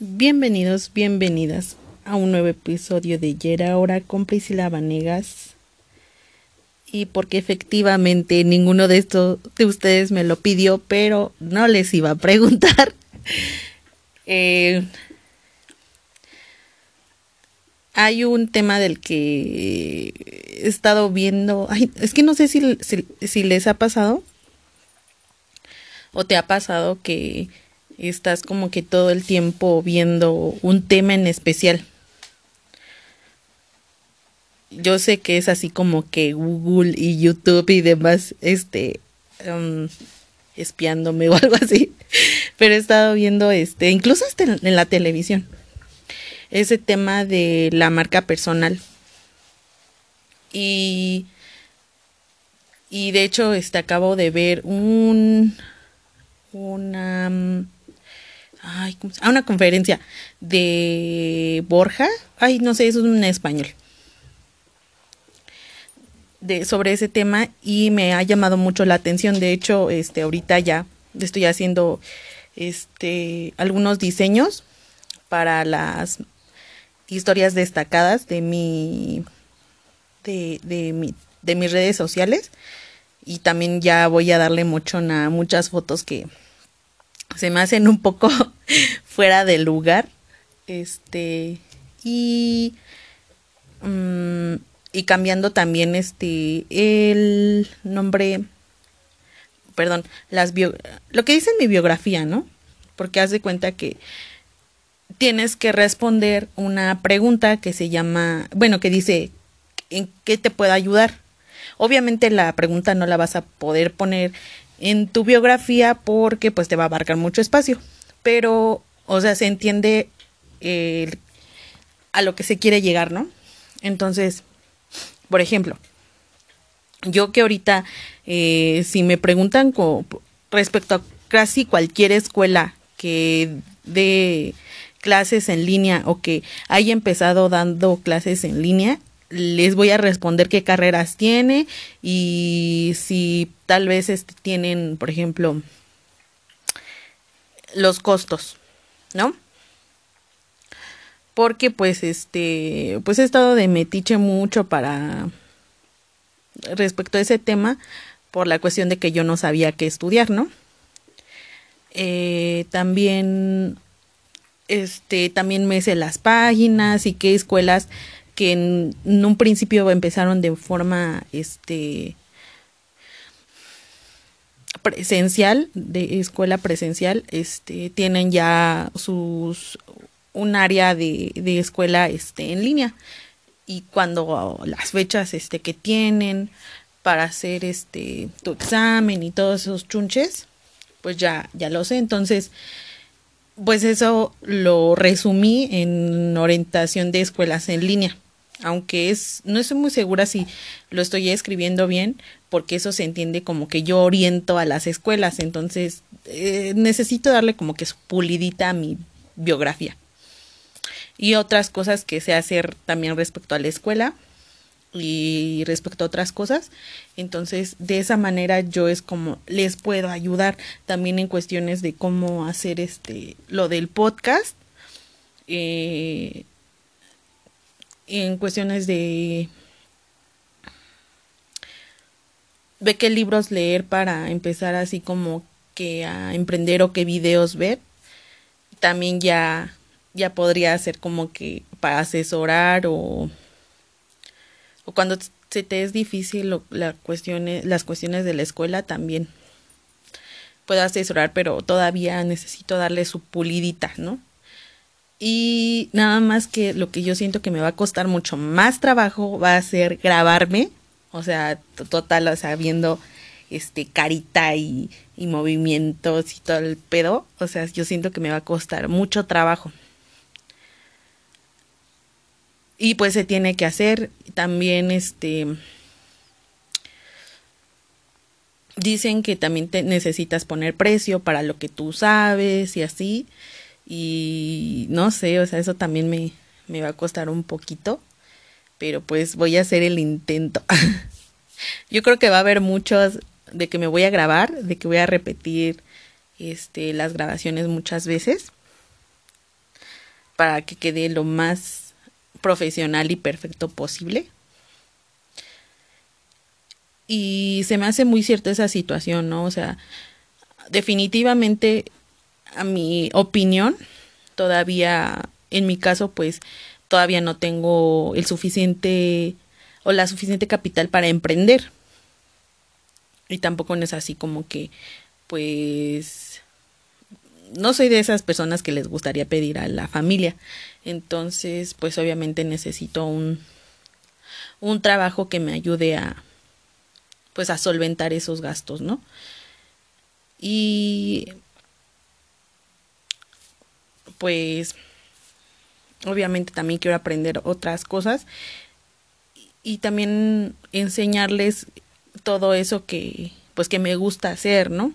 Bienvenidos, bienvenidas a un nuevo episodio de Yerahora con Priscila Vanegas. Y porque efectivamente ninguno de estos de ustedes me lo pidió, pero no les iba a preguntar. Hay un tema del que he estado viendo. Ay, es que no sé si les ha pasado o te ha pasado que estás como que todo el tiempo viendo un tema en especial. Yo sé que es así como que Google y YouTube y demás, espiándome o algo así. Pero he estado viendo, incluso en la televisión, ese tema de la marca personal. Y de hecho, acabo de ver una conferencia de Borja. Ay, no sé, eso es un español. Sobre ese tema, y me ha llamado mucho la atención. De hecho, ahorita ya estoy haciendo algunos diseños para las historias destacadas de mis redes sociales, y también ya voy a darle mochón a muchas fotos que se me hacen un poco fuera de lugar, y cambiando también el nombre, perdón, lo que dice en mi biografía, ¿no? Porque haz de cuenta que tienes que responder una pregunta que se llama, bueno, que dice, ¿en qué te puedo ayudar? Obviamente la pregunta no la vas a poder poner en tu biografía porque pues te va a abarcar mucho espacio, pero, o sea, se entiende a lo que se quiere llegar, ¿no? Entonces, por ejemplo, yo que ahorita, si me preguntan respecto a casi cualquier escuela que dé clases en línea o que haya empezado dando clases en línea, les voy a responder qué carreras tiene y si tal vez tienen, por ejemplo, los costos, ¿no? Porque pues pues he estado de metiche mucho para respecto a ese tema por la cuestión de que yo no sabía qué estudiar, ¿no? También también me sé las páginas y qué escuelas que en un principio empezaron de forma presencial, de escuela presencial, tienen ya un área de escuela en línea, y cuando las fechas que tienen para hacer tu examen y todos esos chunches, pues ya lo sé. Entonces, pues eso lo resumí en orientación de escuelas en línea. Aunque no estoy muy segura si lo estoy escribiendo bien, porque eso se entiende como que yo oriento a las escuelas. Entonces, necesito darle como que su pulidita a mi biografía. Y otras cosas que sé hacer también respecto a la escuela y respecto a otras cosas. Entonces, de esa manera yo es como les puedo ayudar también en cuestiones de cómo hacer lo del podcast. En cuestiones de qué libros leer para empezar así como que a emprender, o qué videos ver. También ya podría ser como que para asesorar, o cuando se te es difícil las cuestiones de la escuela, también puedo asesorar, pero todavía necesito darle su pulidita, ¿no? Y nada más que lo que yo siento que me va a costar mucho más trabajo va a ser grabarme, o sea, total, o sea, viendo carita y movimientos y todo el pedo, o sea, yo siento que me va a costar mucho trabajo. Y pues se tiene que hacer también, dicen que también te necesitas poner precio para lo que tú sabes y así. Y no sé, o sea, eso también me va a costar un poquito, pero pues voy a hacer el intento. Yo creo que va a haber muchos de que me voy a grabar, de que voy a repetir las grabaciones muchas veces. para que quede lo más profesional y perfecto posible. Y se me hace muy cierta esa situación, ¿no? O sea, definitivamente, a mi opinión, todavía, en mi caso, pues, todavía no tengo el suficiente o la suficiente capital para emprender. Y tampoco es así como que, pues, no soy de esas personas que les gustaría pedir a la familia. Entonces, pues, obviamente necesito un trabajo que me ayude a, pues, a solventar esos gastos, ¿no? Y pues obviamente también quiero aprender otras cosas y también enseñarles todo eso que pues que me gusta hacer, ¿no?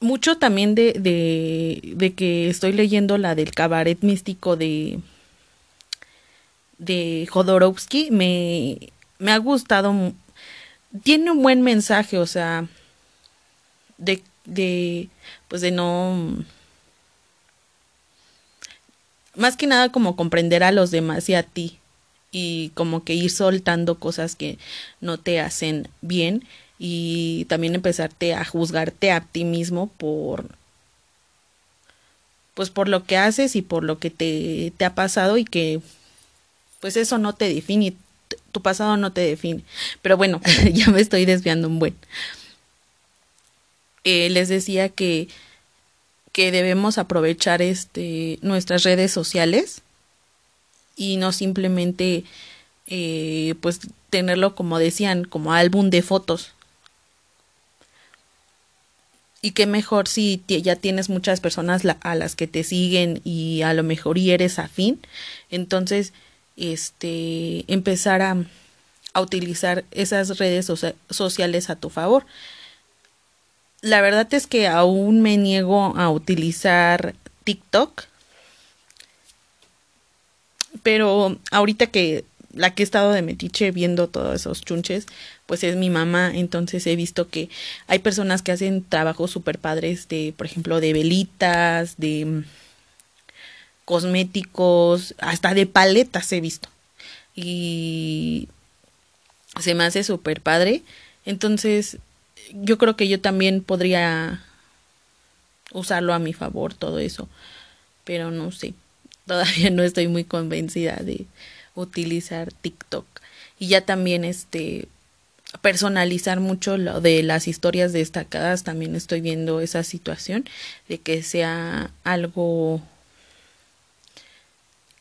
Mucho también de que estoy leyendo la del cabaret místico de Jodorowsky, me ha gustado. Tiene un buen mensaje, o sea, pues de no, más que nada como comprender a los demás y a ti, y como que ir soltando cosas que no te hacen bien y también empezarte a juzgarte a ti mismo por lo que haces y por lo que te ha pasado, y que pues eso no te define, tu pasado no te define. Pero bueno, ya me estoy desviando un buen. Les decía que debemos aprovechar nuestras redes sociales y no simplemente pues tenerlo, como decían, como álbum de fotos. Y qué mejor si ya tienes muchas personas a las que te siguen y a lo mejor y eres afín. Entonces, empezar a utilizar esas redes sociales a tu favor. La verdad es que aún me niego a utilizar TikTok, pero ahorita que la que he estado de metiche viendo todos esos chunches, pues es mi mamá. Entonces he visto que hay personas que hacen trabajos súper padres por ejemplo, de velitas, de cosméticos, hasta de paletas he visto. Y se me hace súper padre. Entonces, yo creo que yo también podría usarlo a mi favor, todo eso. Pero no sé, todavía no estoy muy convencida de utilizar TikTok. Y ya también personalizar mucho lo de las historias destacadas. También estoy viendo esa situación de que sea algo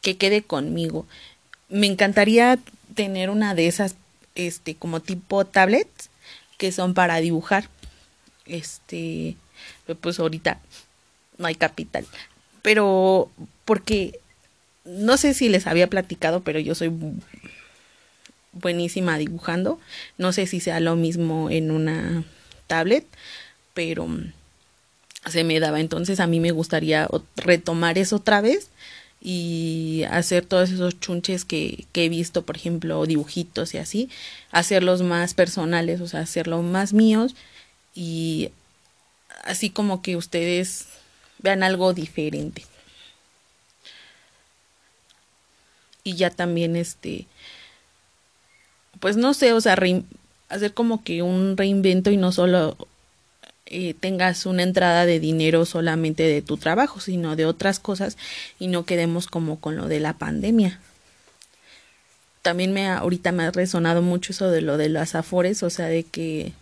que quede conmigo. Me encantaría tener una de esas como tipo tablets, que son para dibujar. Pues ahorita no hay capital, pero porque no sé si les había platicado, pero yo soy buenísima dibujando. No sé si sea lo mismo en una tablet, pero se me daba. Entonces a mí me gustaría retomar eso otra vez y hacer todos esos chunches que he visto, por ejemplo, dibujitos y así, hacerlos más personales, o sea, hacerlos más míos, y así como que ustedes vean algo diferente. Y ya también pues no sé, o sea, hacer como que un reinvento y no solo tengas una entrada de dinero solamente de tu trabajo, sino de otras cosas, y no quedemos como con lo de la pandemia. También ahorita me ha resonado mucho eso de lo de las Afores, o sea, de que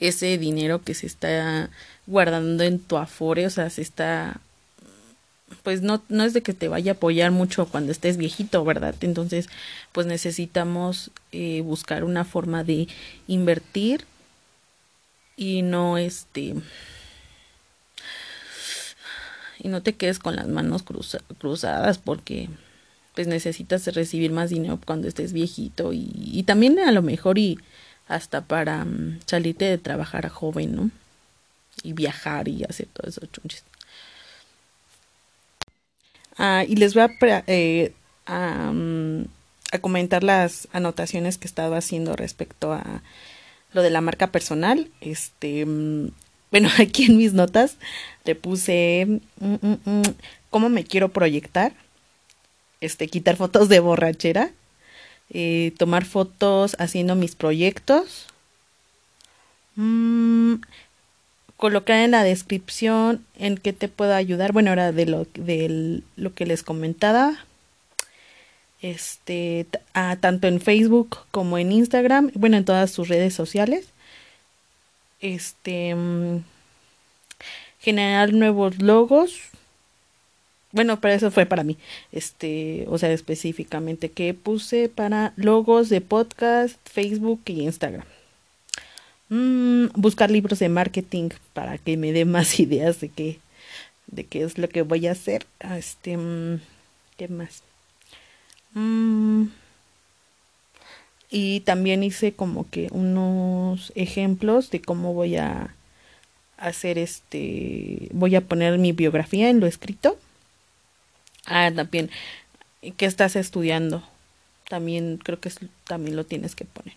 ese dinero que se está guardando en tu Afore, o sea, se está, pues no es de que te vaya a apoyar mucho cuando estés viejito, ¿verdad? Entonces, pues necesitamos buscar una forma de invertir y no y no te quedes con las manos cruzadas, porque pues necesitas recibir más dinero cuando estés viejito, y también a lo mejor y hasta para salirte de trabajar a joven, ¿no? Y viajar y hacer todo eso chunches. Y les voy a comentar las anotaciones que he estado haciendo respecto a lo de la marca personal. Bueno, aquí en mis notas le puse cómo me quiero proyectar, quitar fotos de borrachera, tomar fotos haciendo mis proyectos, colocar en la descripción en qué te puedo ayudar. Bueno, ahora de lo que les comentaba, tanto en Facebook como en Instagram, bueno, en todas sus redes sociales, generar nuevos logos. Bueno, pero eso fue para mí, o sea, específicamente que puse para logos de podcast, Facebook y Instagram. Buscar libros de marketing para que me dé más ideas de qué es lo que voy a hacer. ¿Qué más? Y también hice como que unos ejemplos de cómo voy a hacer voy a poner mi biografía en lo escrito. También, ¿qué estás estudiando? También creo que también lo tienes que poner.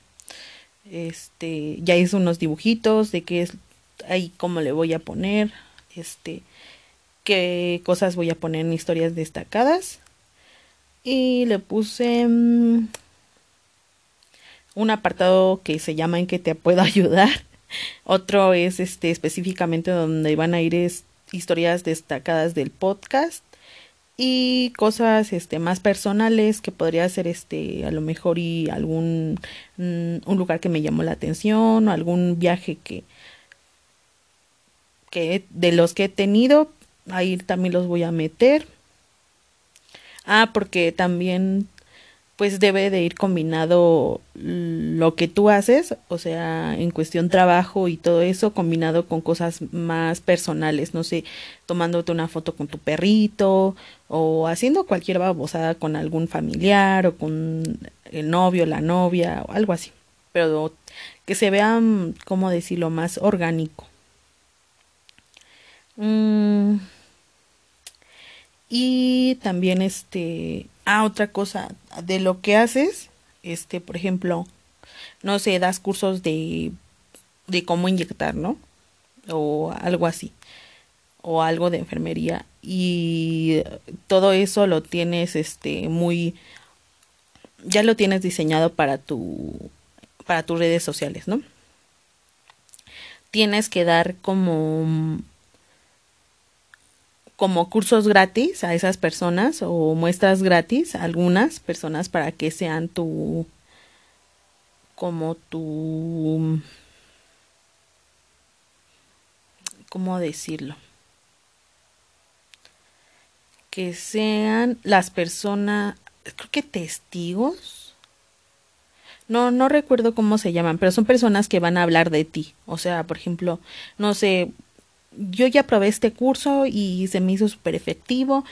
Ya hice unos dibujitos de qué es ahí, cómo le voy a poner, qué cosas voy a poner en historias destacadas. Y le puse un apartado que se llama en qué te puedo ayudar. Otro es específicamente donde van a ir historias destacadas del podcast. Y cosas más personales que podría ser a lo mejor y algún un lugar que me llamó la atención, o algún viaje que de los que he tenido. Ahí también los voy a meter. Porque también pues debe de ir combinado lo que tú haces, o sea, en cuestión trabajo y todo eso, combinado con cosas más personales, no sé, tomándote una foto con tu perrito o haciendo cualquier babosada con algún familiar o con el novio, la novia o algo así, pero que se vea, ¿cómo decirlo?, más orgánico. Y también otra cosa de lo que haces, por ejemplo, no sé, das cursos de cómo inyectar, ¿no? O algo así, o algo de enfermería, y todo eso lo tienes ya lo tienes diseñado para tus redes sociales, ¿no? Tienes que dar como cursos gratis a esas personas, o muestras gratis a algunas personas para que sean tu ¿cómo decirlo? Que sean las personas, creo que testigos. No recuerdo cómo se llaman, pero son personas que van a hablar de ti. O sea, por ejemplo, no sé, yo ya probé este curso y se me hizo súper efectivo,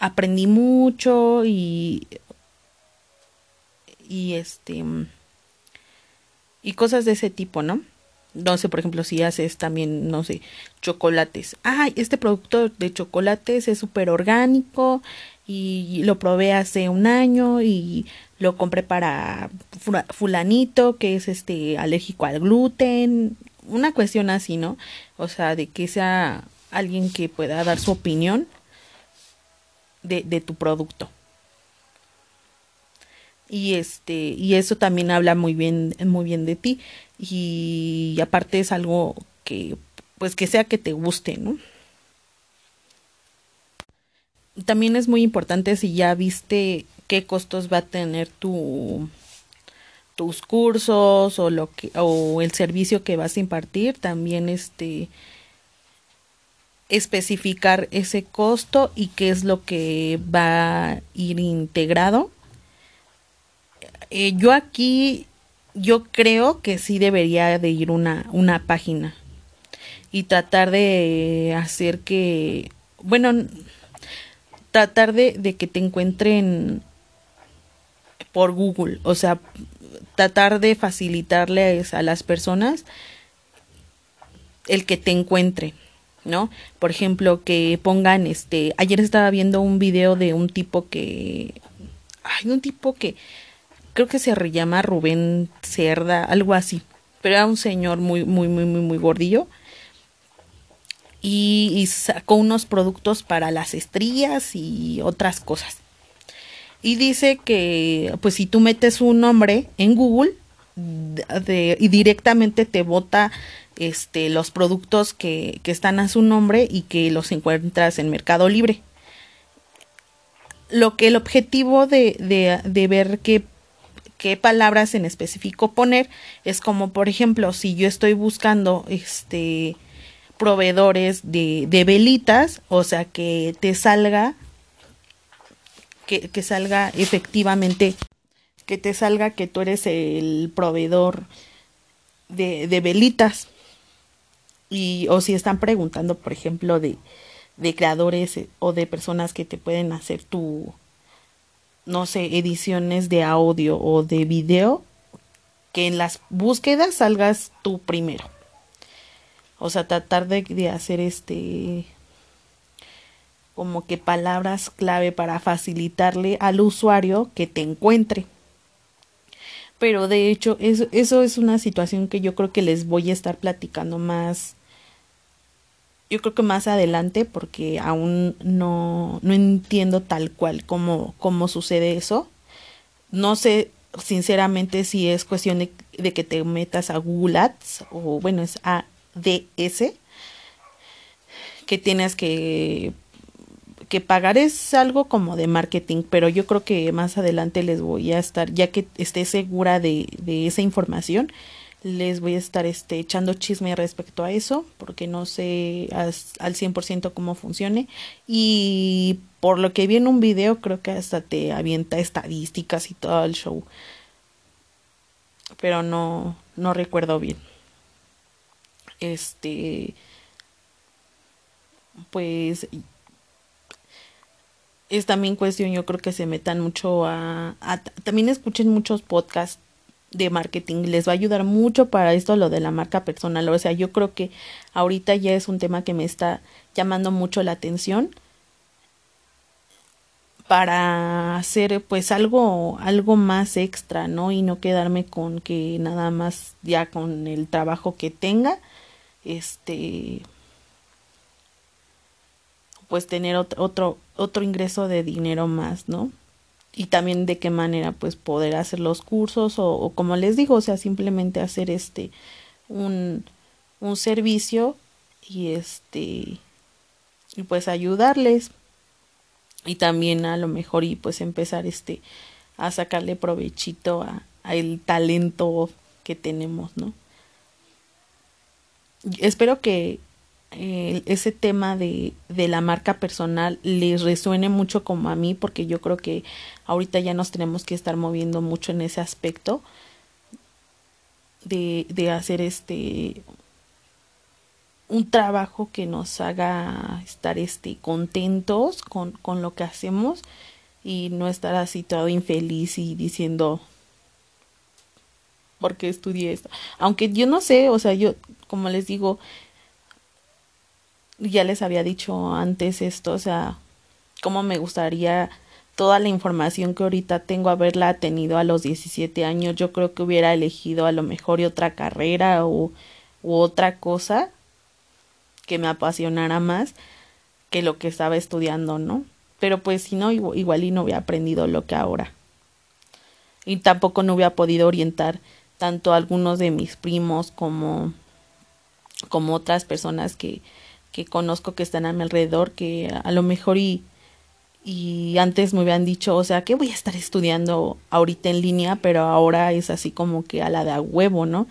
aprendí mucho y cosas de ese tipo, ¿no? No sé, por ejemplo, si haces también, no sé, chocolates. Este producto de chocolates es súper orgánico y lo probé hace un año y lo compré para fulanito que es alérgico al gluten. Una cuestión así, ¿no? O sea, de que sea alguien que pueda dar su opinión de tu producto. Y y eso también habla muy bien de ti. Y aparte es algo que, pues, que sea que te guste, ¿no? También es muy importante si ya viste qué costos va a tener tus cursos o o el servicio que vas a impartir, también especificar ese costo y qué es lo que va a ir integrado. Yo creo que sí debería de ir una página y tratar de hacer que, bueno, tratar de que te encuentren por Google, o sea, tratar de facilitarles a las personas el que te encuentre, ¿no? Por ejemplo, que pongan, ayer estaba viendo un video de un tipo que, creo que se llama Rubén Cerda, algo así, pero era un señor muy gordillo. Y sacó unos productos para las estrías y otras cosas. Y dice que pues si tú metes un nombre en Google y directamente te bota los productos que están a su nombre y que los encuentras en Mercado Libre. Lo que el objetivo de ver qué palabras en específico poner es como, por ejemplo, si yo estoy buscando proveedores de velitas, o sea, que te salga que salga efectivamente, que te salga que tú eres el proveedor de velitas. Y o si están preguntando, por ejemplo, de creadores o de personas que te pueden hacer tu, no sé, ediciones de audio o de video, que en las búsquedas salgas tú primero. O sea, tratar de hacer como que palabras clave para facilitarle al usuario que te encuentre. Pero de hecho, eso es una situación que yo creo que les voy a estar platicando más, yo creo que más adelante, porque aún no entiendo tal cual cómo sucede eso. No sé sinceramente si es cuestión de que te metas a Google Ads, o bueno, es ADS, que tienes que pagar. Es algo como de marketing, pero yo creo que más adelante les voy a estar, ya que esté segura de esa información, les voy a estar echando chisme respecto a eso, porque no sé al 100% cómo funcione. Y por lo que vi en un video, creo que hasta te avienta estadísticas y todo el show, pero no recuerdo bien. Pues es también cuestión, yo creo que se metan mucho a también escuchen muchos podcasts de marketing, les va a ayudar mucho para esto, lo de la marca personal. O sea, yo creo que ahorita ya es un tema que me está llamando mucho la atención para hacer pues algo más extra, ¿no? Y no quedarme con que nada más ya con el trabajo que tenga, pues tener otro ingreso de dinero más, ¿no? Y también de qué manera pues poder hacer los cursos o como les digo, o sea, simplemente hacer un servicio y y pues ayudarles, y también a lo mejor y pues empezar a sacarle provechito a el talento que tenemos, ¿no? Espero que ese tema de la marca personal les resuene mucho como a mí, porque yo creo que ahorita ya nos tenemos que estar moviendo mucho en ese aspecto de hacer un trabajo que nos haga estar contentos con lo que hacemos, y no estar así todo infeliz y diciendo ¿por qué estudié esto? Aunque yo no sé, o sea, yo como les digo, ya les había dicho antes esto, o sea, cómo me gustaría toda la información que ahorita tengo haberla tenido a los 17 años. Yo creo que hubiera elegido a lo mejor otra carrera u otra cosa que me apasionara más que lo que estaba estudiando, ¿no? Pero pues si no, igual y no hubiera aprendido lo que ahora. Y tampoco no hubiera podido orientar tanto a algunos de mis primos como otras personas que conozco que están a mi alrededor, que a lo mejor y antes me hubieran dicho, o sea, que voy a estar estudiando ahorita en línea, pero ahora es así como que a la de a huevo, ¿no?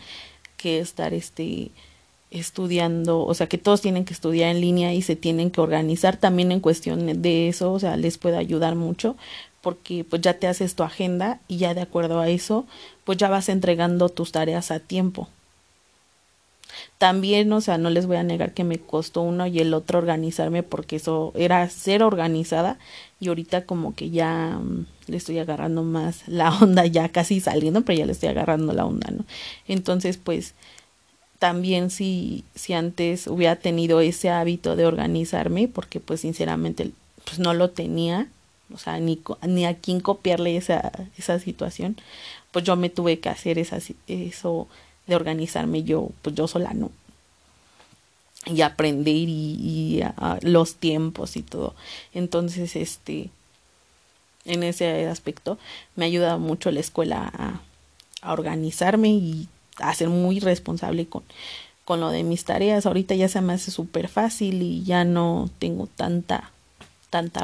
Que estar estudiando, o sea, que todos tienen que estudiar en línea y se tienen que organizar también en cuestión de eso. O sea, les puede ayudar mucho, porque pues ya te haces tu agenda y ya de acuerdo a eso, pues ya vas entregando tus tareas a tiempo. También, o sea, no les voy a negar que me costó uno y el otro organizarme, porque eso era ser organizada, y ahorita como que ya le estoy agarrando más la onda, ya casi saliendo, pero ya le estoy agarrando la onda, ¿no? Entonces, pues, también si antes hubiera tenido ese hábito de organizarme, porque pues sinceramente pues no lo tenía, o sea, ni a quién copiarle esa situación, pues yo me tuve que hacer eso de organizarme yo, pues yo sola, ¿no? Y aprender y los tiempos y todo. Entonces, en ese aspecto me ayuda mucho la escuela a organizarme y a ser muy responsable con lo de mis tareas. Ahorita ya se me hace súper fácil y ya no tengo tanta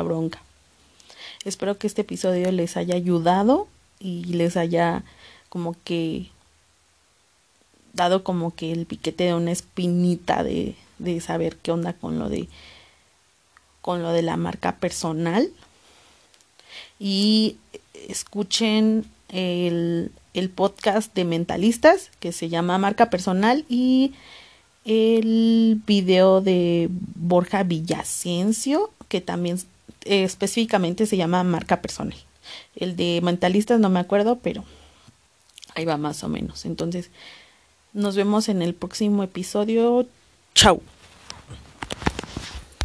bronca. Espero que este episodio les haya ayudado y les haya como que dado como que el piquete de una espinita de saber qué onda con lo de la marca personal. Y escuchen el podcast de Mentalistas que se llama Marca Personal y el video de Borja Villasencio que también específicamente se llama Marca Personal. El de Mentalistas no me acuerdo, pero ahí va más o menos. Entonces, nos vemos en el próximo episodio. Chao.